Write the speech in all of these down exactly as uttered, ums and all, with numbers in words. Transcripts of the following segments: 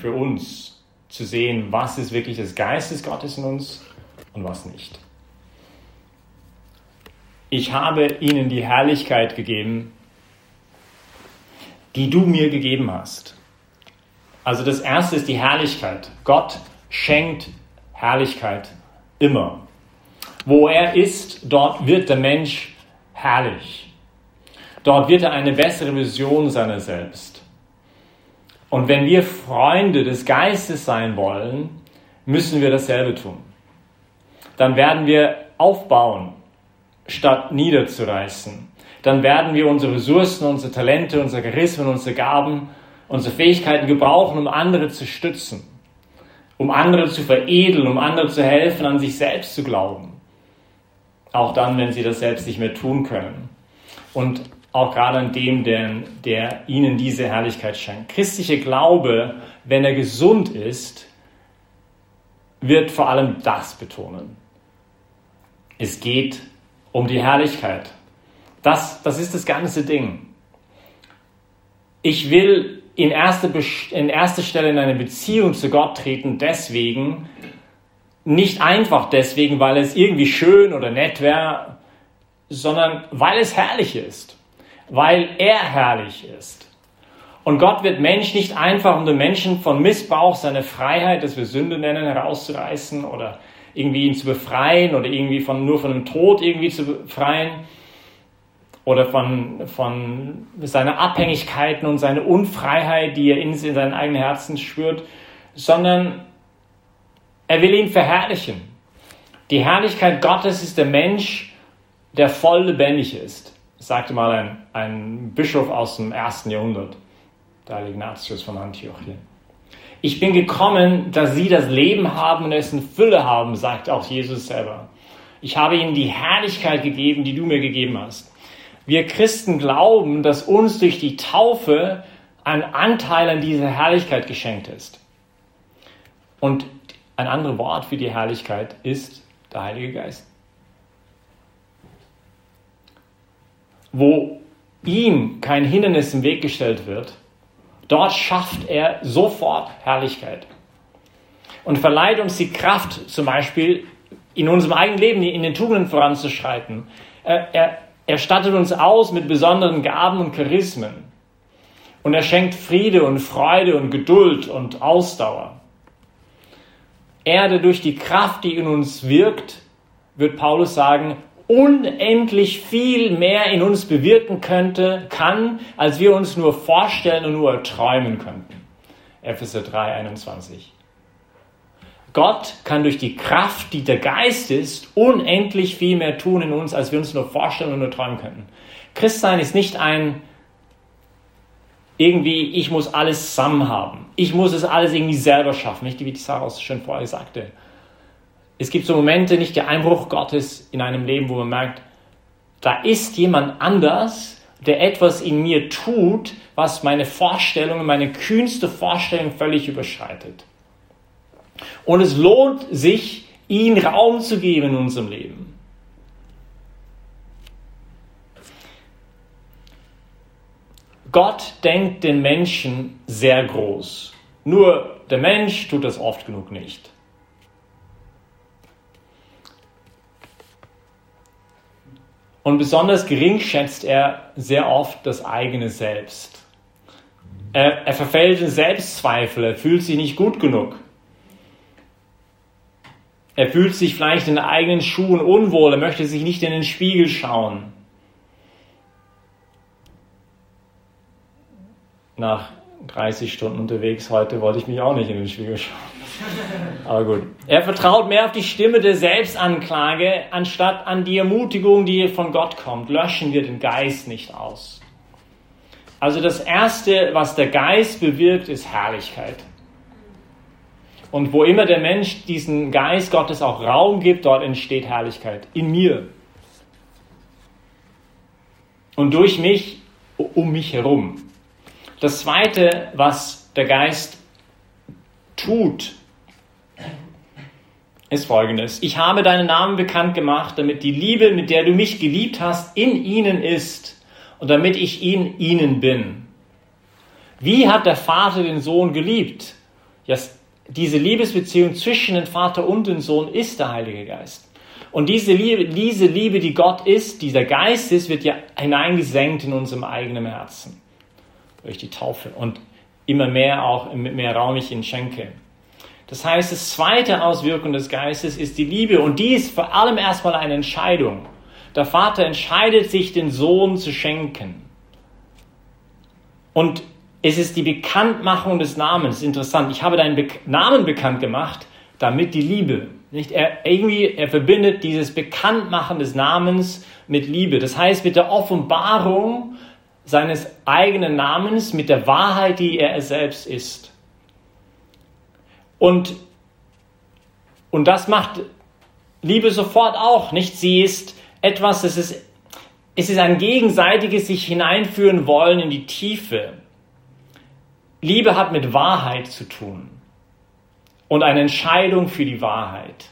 für uns, zu sehen, was ist wirklich des Geistes Gottes in uns und was nicht. Ich habe ihnen die Herrlichkeit gegeben, die du mir gegeben hast. Also das Erste ist die Herrlichkeit. Gott schenkt Herrlichkeit immer. Wo er ist, dort wird der Mensch herrlich. Dort wird er eine bessere Version seiner selbst. Und wenn wir Freunde des Geistes sein wollen, müssen wir dasselbe tun. Dann werden wir aufbauen, statt niederzureißen. Dann werden wir unsere Ressourcen, unsere Talente, unsere Charismen, unsere Gaben, unsere Fähigkeiten gebrauchen, um andere zu stützen, um andere zu veredeln, um anderen zu helfen, an sich selbst zu glauben. Auch dann, wenn sie das selbst nicht mehr tun können. Und auch gerade an dem, der, der ihnen diese Herrlichkeit schenkt. Christlicher Glaube, wenn er gesund ist, wird vor allem das betonen. Es geht um die Herrlichkeit. Das, das ist das ganze Ding. Ich will in erster in erste Stelle in eine Beziehung zu Gott treten, deswegen, nicht einfach deswegen, weil es irgendwie schön oder nett wäre, sondern weil es herrlich ist. Weil er herrlich ist. Und Gott wird Mensch nicht einfach, um den Menschen von Missbrauch seiner Freiheit, das wir Sünde nennen, herauszureißen oder irgendwie ihn zu befreien oder irgendwie von, nur von dem Tod irgendwie zu befreien oder von, von seiner Abhängigkeiten und seiner Unfreiheit, die er in, in seinem eigenen Herzen spürt, sondern er will ihn verherrlichen. Die Herrlichkeit Gottes ist der Mensch, der voll lebendig ist. Sagte mal ein, ein Bischof aus dem ersten Jahrhundert, der Ignatius von Antiochien. Ich bin gekommen, dass sie das Leben haben und es in Fülle haben, sagt auch Jesus selber. Ich habe ihnen die Herrlichkeit gegeben, die du mir gegeben hast. Wir Christen glauben, dass uns durch die Taufe ein Anteil an dieser Herrlichkeit geschenkt ist. Und ein anderes Wort für die Herrlichkeit ist der Heilige Geist. Wo ihm kein Hindernis im Weg gestellt wird, dort schafft er sofort Herrlichkeit und verleiht uns die Kraft, zum Beispiel in unserem eigenen Leben, in den Tugenden voranzuschreiten. Er, er, er stattet uns aus mit besonderen Gaben und Charismen und er schenkt Friede und Freude und Geduld und Ausdauer. Er, der durch die Kraft, die in uns wirkt, wird Paulus sagen, unendlich viel mehr in uns bewirken könnte, kann, als wir uns nur vorstellen und nur träumen könnten. Epheser drei, einundzwanzig. Gott kann durch die Kraft, die der Geist ist, unendlich viel mehr tun in uns, als wir uns nur vorstellen und nur träumen könnten. Christsein ist nicht ein irgendwie, ich muss alles zusammen haben. Ich muss es alles irgendwie selber schaffen. Nicht wie die Sarah so schön vorher sagte. Es gibt so Momente, nicht der Einbruch Gottes in einem Leben, wo man merkt, da ist jemand anders, der etwas in mir tut, was meine Vorstellungen, meine kühnste Vorstellung völlig überschreitet. Und es lohnt sich, ihm Raum zu geben in unserem Leben. Gott denkt den Menschen sehr groß. Nur der Mensch tut das oft genug nicht. Und besonders gering schätzt er sehr oft das eigene Selbst. Er, er verfällt in Selbstzweifel, er fühlt sich nicht gut genug. Er fühlt sich vielleicht in den eigenen Schuhen unwohl, er möchte sich nicht in den Spiegel schauen. Nach dreißig Stunden unterwegs heute wollte ich mich auch nicht in den Spiegel schauen. Aber gut. Er vertraut mehr auf die Stimme der Selbstanklage, anstatt an die Ermutigung, die von Gott kommt. Löschen wir den Geist nicht aus. Also das Erste, was der Geist bewirkt, ist Herrlichkeit. Und wo immer der Mensch diesen Geist Gottes auch Raum gibt, dort entsteht Herrlichkeit. In mir. Und durch mich, um mich herum. Das Zweite, was der Geist tut, ist Folgendes. Ich habe deinen Namen bekannt gemacht, damit die Liebe, mit der du mich geliebt hast, in ihnen ist und damit ich in ihnen bin. Wie hat der Vater den Sohn geliebt? diese Liebesbeziehung zwischen dem Vater und dem Sohn ist der Heilige Geist. Und diese Liebe, diese Liebe, die Gott ist, dieser Geist ist, wird ja hineingesenkt in unserem eigenen Herzen. Durch die Taufe. Und immer mehr auch, mehr Raum ich ihnen schenke. Das heißt, das zweite Auswirkung des Geistes ist die Liebe. Und die ist vor allem erstmal eine Entscheidung. Der Vater entscheidet sich, den Sohn zu schenken. Und es ist die Bekanntmachung des Namens. Interessant, ich habe deinen Be- Namen bekannt gemacht, damit die Liebe. Nicht? Er, irgendwie, er verbindet dieses Bekanntmachen des Namens mit Liebe. Das heißt, mit der Offenbarung seines eigenen Namens, mit der Wahrheit, die er selbst ist. Und, und das macht Liebe sofort auch, nicht? Sie ist etwas, es ist, es ist ein gegenseitiges sich hineinführen wollen in die Tiefe. Liebe hat mit Wahrheit zu tun und eine Entscheidung für die Wahrheit.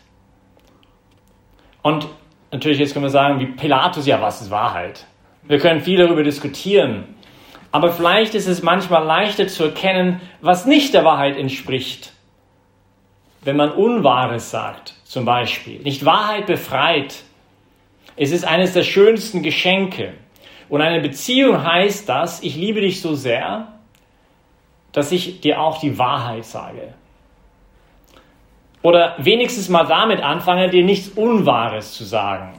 Und natürlich, jetzt können wir sagen, wie Pilatus, ja, was ist Wahrheit? Wir können viel darüber diskutieren, aber vielleicht ist es manchmal leichter zu erkennen, was nicht der Wahrheit entspricht, wenn man Unwahres sagt, zum Beispiel. Nicht Wahrheit befreit. Es ist eines der schönsten Geschenke. Und eine Beziehung heißt das, ich liebe dich so sehr, dass ich dir auch die Wahrheit sage. Oder wenigstens mal damit anfange, dir nichts Unwahres zu sagen,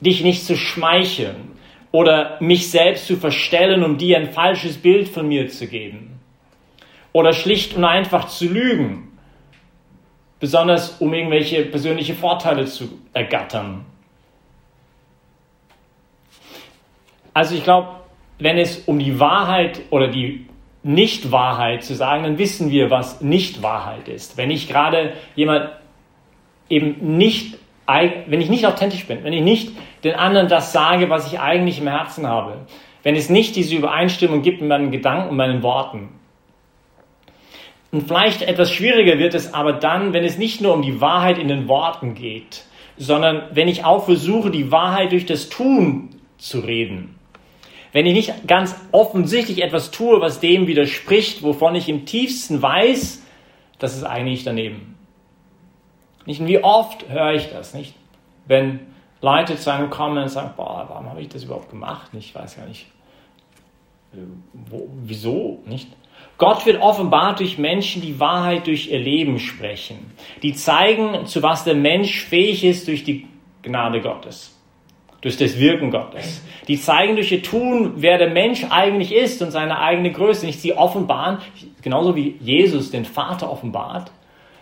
dich nicht zu schmeicheln. Oder mich selbst zu verstellen, um dir ein falsches Bild von mir zu geben. Oder schlicht und einfach zu lügen, besonders um irgendwelche persönliche Vorteile zu ergattern. Also ich glaube, wenn es um die Wahrheit oder die Nichtwahrheit zu sagen, dann wissen wir, was Nichtwahrheit ist. Wenn ich gerade jemand eben nicht Wenn ich nicht authentisch bin, wenn ich nicht den anderen das sage, was ich eigentlich im Herzen habe, wenn es nicht diese Übereinstimmung gibt in meinen Gedanken und meinen Worten. Und vielleicht etwas schwieriger wird es aber dann, wenn es nicht nur um die Wahrheit in den Worten geht, sondern wenn ich auch versuche, die Wahrheit durch das Tun zu reden. Wenn ich nicht ganz offensichtlich etwas tue, was dem widerspricht, wovon ich im tiefsten weiß, das ist eigentlich daneben. Nicht? Und wie oft höre ich das, nicht? Wenn Leute zu einem kommen und sagen, boah, warum habe ich das überhaupt gemacht? Ich weiß gar nicht, wo, wieso, nicht? Gott wird offenbart durch Menschen, die Wahrheit durch ihr Leben sprechen. Die zeigen, zu was der Mensch fähig ist durch die Gnade Gottes, durch das Wirken Gottes. Die zeigen durch ihr Tun, wer der Mensch eigentlich ist und seine eigene Größe. Nicht? Sie offenbaren, genauso wie Jesus den Vater offenbart,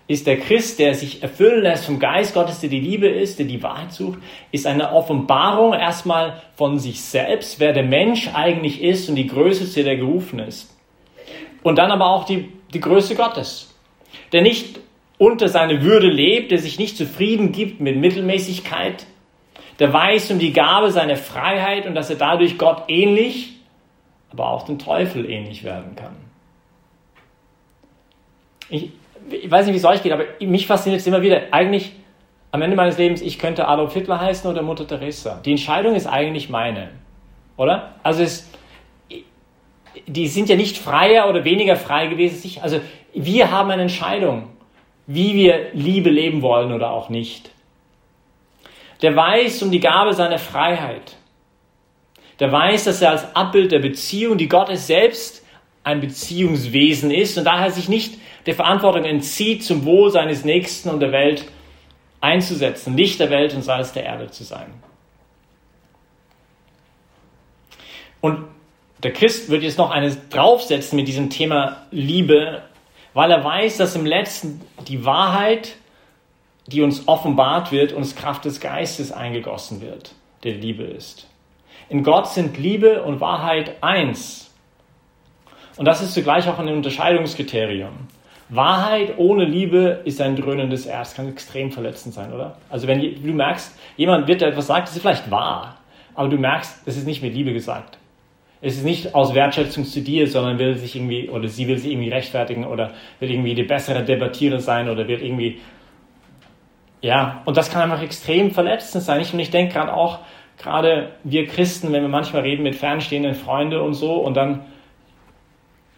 ist der Christ, der sich erfüllen lässt vom Geist Gottes, der die Liebe ist, der die Wahrheit sucht, ist eine Offenbarung erstmal von sich selbst, wer der Mensch eigentlich ist und die Größe, zu der er gerufen ist. Und dann aber auch die, die Größe Gottes, der nicht unter seiner Würde lebt, der sich nicht zufrieden gibt mit Mittelmäßigkeit, der weiß um die Gabe seiner Freiheit und dass er dadurch Gott ähnlich, aber auch dem Teufel ähnlich werden kann. Ich Ich weiß nicht, wie es euch geht, aber mich fasziniert es immer wieder. Eigentlich, am Ende meines Lebens, ich könnte Adolf Hitler heißen oder Mutter Teresa. Die Entscheidung ist eigentlich meine, oder? Also es, die sind ja nicht freier oder weniger frei gewesen als ich. Also wir haben eine Entscheidung, wie wir Liebe leben wollen oder auch nicht. Der weiß um die Gabe seiner Freiheit. Der weiß, dass er als Abbild der Beziehung, die Gott ist selbst, ein Beziehungswesen ist und daher sich nicht der Verantwortung entzieht, zum Wohl seines Nächsten und der Welt einzusetzen, Licht der Welt und Salz der Erde zu sein. Und der Christ wird jetzt noch eines draufsetzen mit diesem Thema Liebe, weil er weiß, dass im Letzten die Wahrheit, die uns offenbart wird, uns Kraft des Geistes eingegossen wird, der Liebe ist. In Gott sind Liebe und Wahrheit eins. Und das ist zugleich auch ein Unterscheidungskriterium. Wahrheit ohne Liebe ist ein dröhnendes Erz. Kann extrem verletzend sein, oder? Also wenn du merkst, jemand wird, der etwas sagt, das ist vielleicht wahr, aber du merkst, es ist nicht mit Liebe gesagt. Es ist nicht aus Wertschätzung zu dir, sondern will sich irgendwie, oder sie will sich irgendwie rechtfertigen oder will irgendwie die bessere Debattierer sein oder wird irgendwie, ja, und das kann einfach extrem verletzend sein. Und ich denke gerade auch, gerade wir Christen, wenn wir manchmal reden mit fernstehenden Freunden und so und dann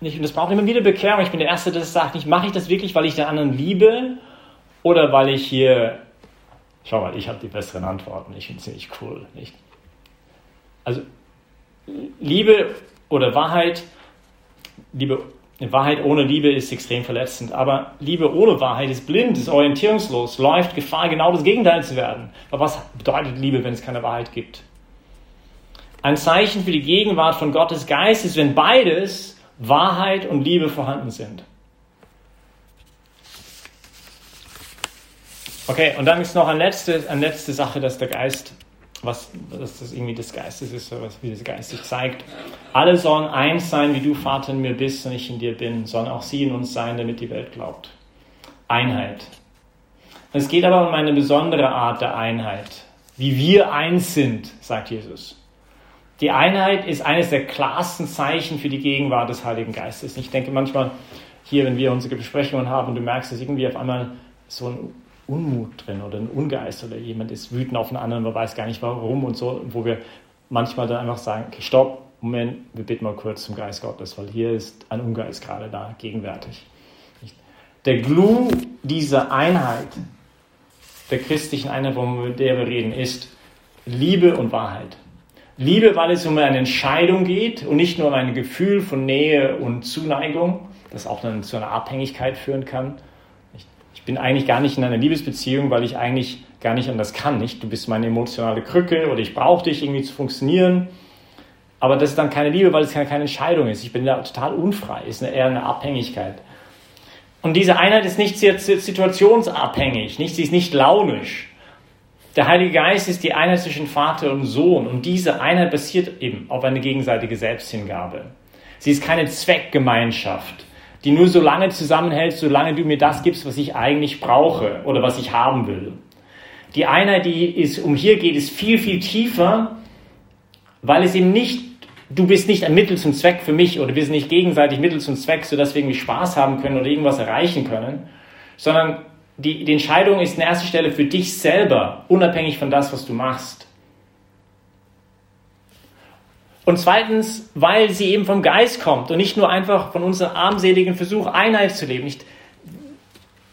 nicht, und das braucht immer wieder Bekehrung. Ich bin der Erste, der sagt, nicht, mache ich das wirklich, weil ich den anderen liebe oder weil ich hier, schau mal, ich habe die besseren Antworten, ich finde es ziemlich cool. Nicht? Also Liebe oder Wahrheit, Liebe, Wahrheit ohne Liebe ist extrem verletzend, aber Liebe ohne Wahrheit ist blind, ist orientierungslos, läuft Gefahr, genau das Gegenteil zu werden. Aber was bedeutet Liebe, wenn es keine Wahrheit gibt? Ein Zeichen für die Gegenwart von Gottes Geist ist, wenn beides, Wahrheit und Liebe, vorhanden sind. Okay, und dann ist noch eine letzte, eine letzte Sache, dass der Geist, was dass das irgendwie des Geistes ist, was wie das Geist sich zeigt. Alle sollen eins sein, wie du, Vater, in mir bist und ich in dir bin, sollen auch sie in uns sein, damit die Welt glaubt. Einheit. Es geht aber um eine besondere Art der Einheit, wie wir eins sind, sagt Jesus. Die Einheit ist eines der klarsten Zeichen für die Gegenwart des Heiligen Geistes. Ich denke manchmal hier, wenn wir unsere Besprechungen haben und du merkst, dass irgendwie auf einmal so ein Unmut drin oder ein Ungeist oder jemand ist wütend auf einen anderen, man weiß gar nicht warum und so, wo wir manchmal dann einfach sagen, okay, stopp, Moment, wir beten mal kurz zum Geist Gottes, weil hier ist ein Ungeist gerade da, gegenwärtig. Der Glue dieser Einheit, der christlichen Einheit, von der wir reden, ist Liebe und Wahrheit. Liebe, weil es um eine Entscheidung geht und nicht nur um ein Gefühl von Nähe und Zuneigung, das auch dann zu einer Abhängigkeit führen kann. Ich, ich bin eigentlich gar nicht in einer Liebesbeziehung, weil ich eigentlich gar nicht anders kann. Nicht? Du bist meine emotionale Krücke oder ich brauche dich irgendwie zu funktionieren. Aber das ist dann keine Liebe, weil es keine, keine Entscheidung ist. Ich bin da total unfrei. Es ist eine, eher eine Abhängigkeit. Und diese Einheit ist nicht situationsabhängig. Nicht? Sie ist nicht launisch. Der Heilige Geist ist die Einheit zwischen Vater und Sohn und diese Einheit basiert eben auf einer gegenseitigen Selbsthingabe. Sie ist keine Zweckgemeinschaft, die nur so lange zusammenhält, solange du mir das gibst, was ich eigentlich brauche oder was ich haben will. Die Einheit, die es um hier geht, ist viel, viel tiefer, weil es eben nicht, du bist nicht ein Mittel zum Zweck für mich oder wir sind nicht gegenseitig Mittel zum Zweck, sodass wir irgendwie Spaß haben können oder irgendwas erreichen können, sondern Die, die Entscheidung ist an erster Stelle für dich selber, unabhängig von das, was du machst. Und zweitens, weil sie eben vom Geist kommt und nicht nur einfach von unserem armseligen Versuch, Einheit zu leben. Nicht,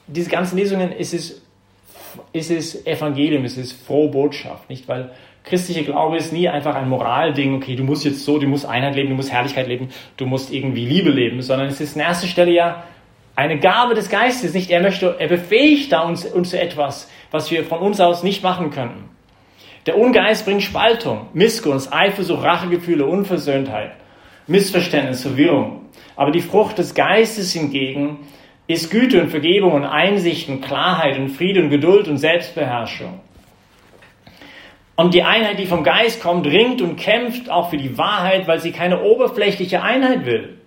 diese ganzen Lesungen ist es, ist es Evangelium, ist es frohe Botschaft. Nicht? Weil christlicher Glaube ist nie einfach ein Moralding, okay, du musst jetzt so, du musst Einheit leben, du musst Herrlichkeit leben, du musst irgendwie Liebe leben, sondern es ist an erster Stelle ja eine Gabe des Geistes, nicht? Er möchte, er befähigt da uns, uns zu etwas, was wir von uns aus nicht machen könnten. Der Ungeist bringt Spaltung, Missgunst, Eifersucht, Rachegefühle, Unversöhntheit, Missverständnis, Verwirrung. Aber die Frucht des Geistes hingegen ist Güte und Vergebung und Einsicht und Klarheit und Friede und Geduld und Selbstbeherrschung. Und die Einheit, die vom Geist kommt, ringt und kämpft auch für die Wahrheit, weil sie keine oberflächliche Einheit will,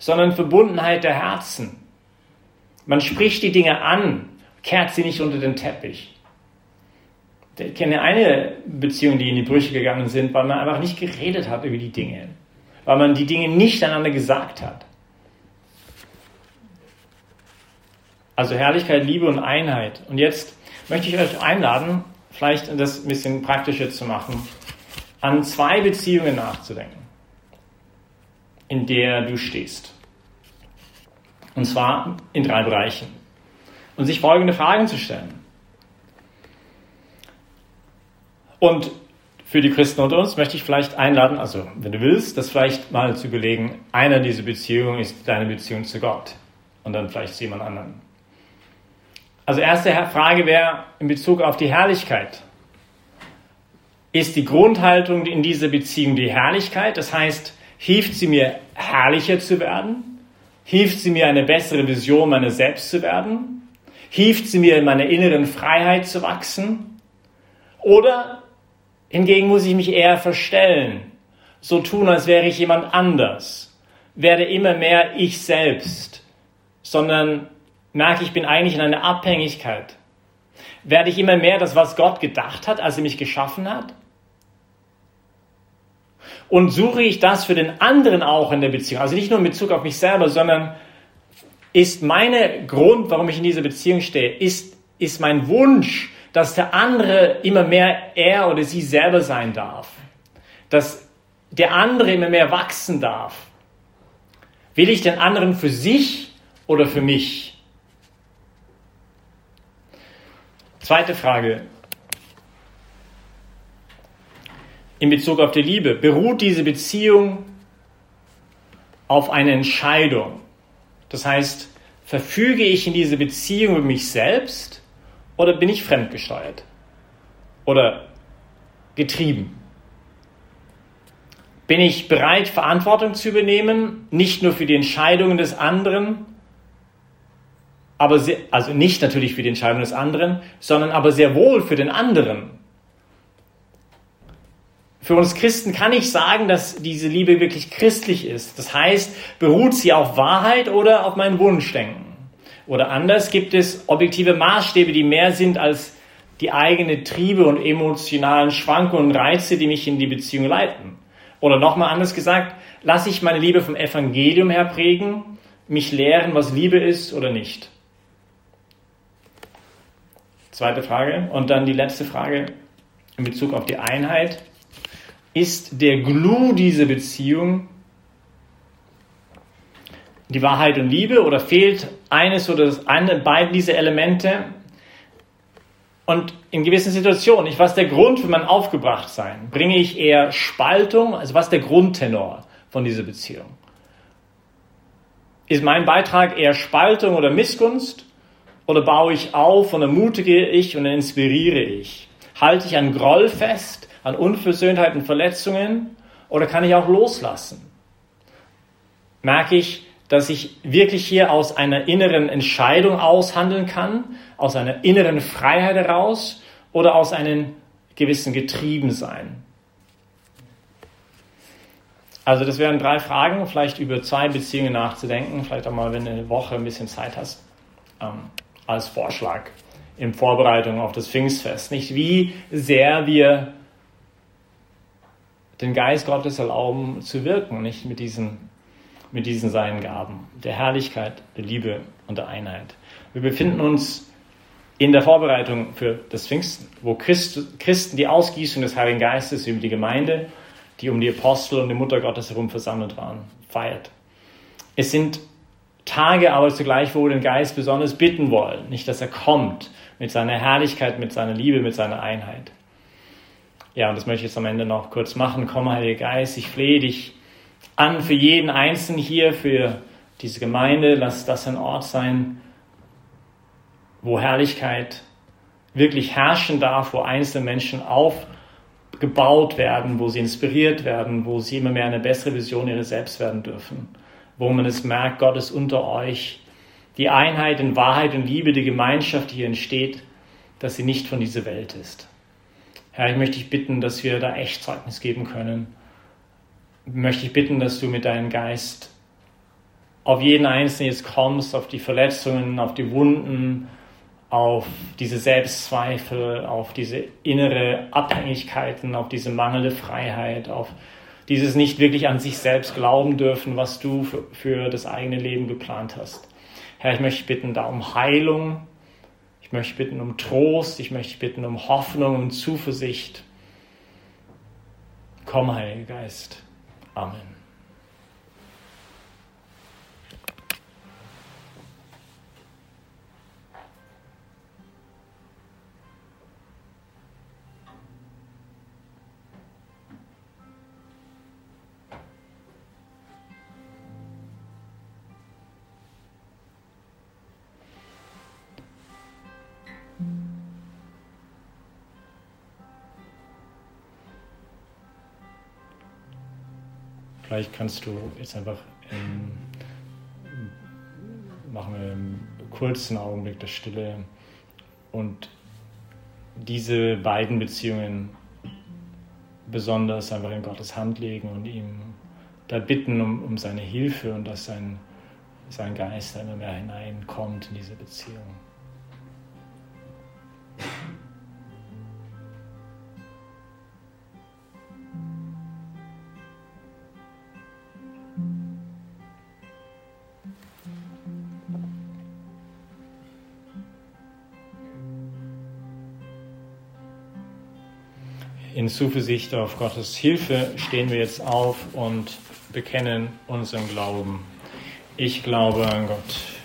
sondern Verbundenheit der Herzen. Man spricht die Dinge an, kehrt sie nicht unter den Teppich. Ich kenne eine Beziehung, die in die Brüche gegangen sind, weil man einfach nicht geredet hat über die Dinge. Weil man die Dinge nicht einander gesagt hat. Also Herrlichkeit, Liebe und Einheit. Und jetzt möchte ich euch einladen, vielleicht das ein bisschen praktischer zu machen, an zwei Beziehungen nachzudenken, in der du stehst. Und zwar in drei Bereichen. Und sich folgende Fragen zu stellen. Und für die Christen unter uns möchte ich vielleicht einladen, also wenn du willst, das vielleicht mal zu überlegen, einer dieser Beziehungen ist deine Beziehung zu Gott. Und dann vielleicht zu jemand anderem. Also erste Frage wäre in Bezug auf die Herrlichkeit. Ist die Grundhaltung in dieser Beziehung die Herrlichkeit? Das heißt, hilft sie mir, herrlicher zu werden? Hilft sie mir, eine bessere Vision meiner selbst zu werden? Hilft sie mir, in meiner inneren Freiheit zu wachsen? Oder hingegen muss ich mich eher verstellen, so tun, als wäre ich jemand anders, werde immer mehr ich selbst, sondern merke, ich bin eigentlich in einer Abhängigkeit. Werde ich immer mehr das, was Gott gedacht hat, als er mich geschaffen hat? Und suche ich das für den anderen auch in der Beziehung? Also nicht nur in Bezug auf mich selber, sondern ist mein Grund, warum ich in dieser Beziehung stehe, ist, ist mein Wunsch, dass der andere immer mehr er oder sie selber sein darf. Dass der andere immer mehr wachsen darf. Will ich den anderen für sich oder für mich? Zweite Frage. In Bezug auf die Liebe. Beruht diese Beziehung auf eine Entscheidung? Das heißt, verfüge ich in dieser Beziehung über mich selbst oder bin ich fremdgesteuert oder getrieben? Bin ich bereit, Verantwortung zu übernehmen, nicht nur für die Entscheidungen des anderen, aber sehr, also nicht natürlich für die Entscheidung des anderen, sondern aber sehr wohl für den anderen. Für uns Christen kann ich sagen, dass diese Liebe wirklich christlich ist. Das heißt, beruht sie auf Wahrheit oder auf meinen Wunschdenken? Oder anders, gibt es objektive Maßstäbe, die mehr sind als die eigenen Triebe und emotionalen Schwankungen und Reize, die mich in die Beziehung leiten? Oder nochmal anders gesagt, lasse ich meine Liebe vom Evangelium her prägen, mich lehren, was Liebe ist oder nicht? Zweite Frage. Und dann die letzte Frage in Bezug auf die Einheit. Ist der Glue dieser Beziehung die Wahrheit und Liebe oder fehlt eines oder das andere, beide dieser Elemente? Und in gewissen Situationen, ich, was ist der Grund für mein Aufgebrachtsein? Bringe ich eher Spaltung? Also was ist der Grundtenor von dieser Beziehung? Ist mein Beitrag eher Spaltung oder Missgunst? Oder baue ich auf und ermutige ich und inspiriere ich? Halte ich an Groll fest, an Unversöhntheiten, Verletzungen? Oder kann ich auch loslassen? Merke ich, dass ich wirklich hier aus einer inneren Entscheidung aushandeln kann, aus einer inneren Freiheit heraus oder aus einem gewissen Getriebensein? Also das wären drei Fragen, vielleicht über zwei Beziehungen nachzudenken, vielleicht auch mal, wenn du eine Woche ein bisschen Zeit hast, ähm, als Vorschlag in Vorbereitung auf das Pfingstfest. Nicht wie sehr wir den Geist Gottes erlauben zu wirken, nicht mit diesen mit diesen seinen Gaben, der Herrlichkeit, der Liebe und der Einheit. Wir befinden uns in der Vorbereitung für das Pfingsten, wo Christ, Christen die Ausgießung des Heiligen Geistes über die Gemeinde, die um die Apostel und die Mutter Gottes herum versammelt waren, feiert. Es sind Tage, aber zugleich, wo wir den Geist besonders bitten wollen, nicht, dass er kommt mit seiner Herrlichkeit, mit seiner Liebe, mit seiner Einheit. Ja, und das möchte ich jetzt am Ende noch kurz machen. Komm, Heiliger Geist, ich flehe dich an für jeden Einzelnen hier, für diese Gemeinde. Lass das ein Ort sein, wo Herrlichkeit wirklich herrschen darf, wo einzelne Menschen aufgebaut werden, wo sie inspiriert werden, wo sie immer mehr eine bessere Vision ihrer selbst werden dürfen, wo man es merkt, Gott ist unter euch. Die Einheit in Wahrheit und Liebe, die Gemeinschaft, die hier entsteht, dass sie nicht von dieser Welt ist. Herr, ich möchte dich bitten, dass wir da echt Zeugnis geben können. Möchte ich bitten, dass du mit deinem Geist auf jeden Einzelnen jetzt kommst, auf die Verletzungen, auf die Wunden, auf diese Selbstzweifel, auf diese innere Abhängigkeiten, auf diese mangelnde Freiheit, auf dieses nicht wirklich an sich selbst glauben dürfen, was du für, für das eigene Leben geplant hast. Herr, ich möchte bitten da um Heilung, ich möchte bitten um Trost, ich möchte bitten um Hoffnung und Zuversicht. Komm, Heiliger Geist. Amen. Vielleicht kannst du jetzt einfach, in, machen wir einen kurzen Augenblick der Stille und diese beiden Beziehungen besonders einfach in Gottes Hand legen und ihm da bitten um, um seine Hilfe und dass sein, sein Geist immer mehr hineinkommt in diese Beziehung. In Zuversicht auf Gottes Hilfe stehen wir jetzt auf und bekennen unseren Glauben. Ich glaube an Gott.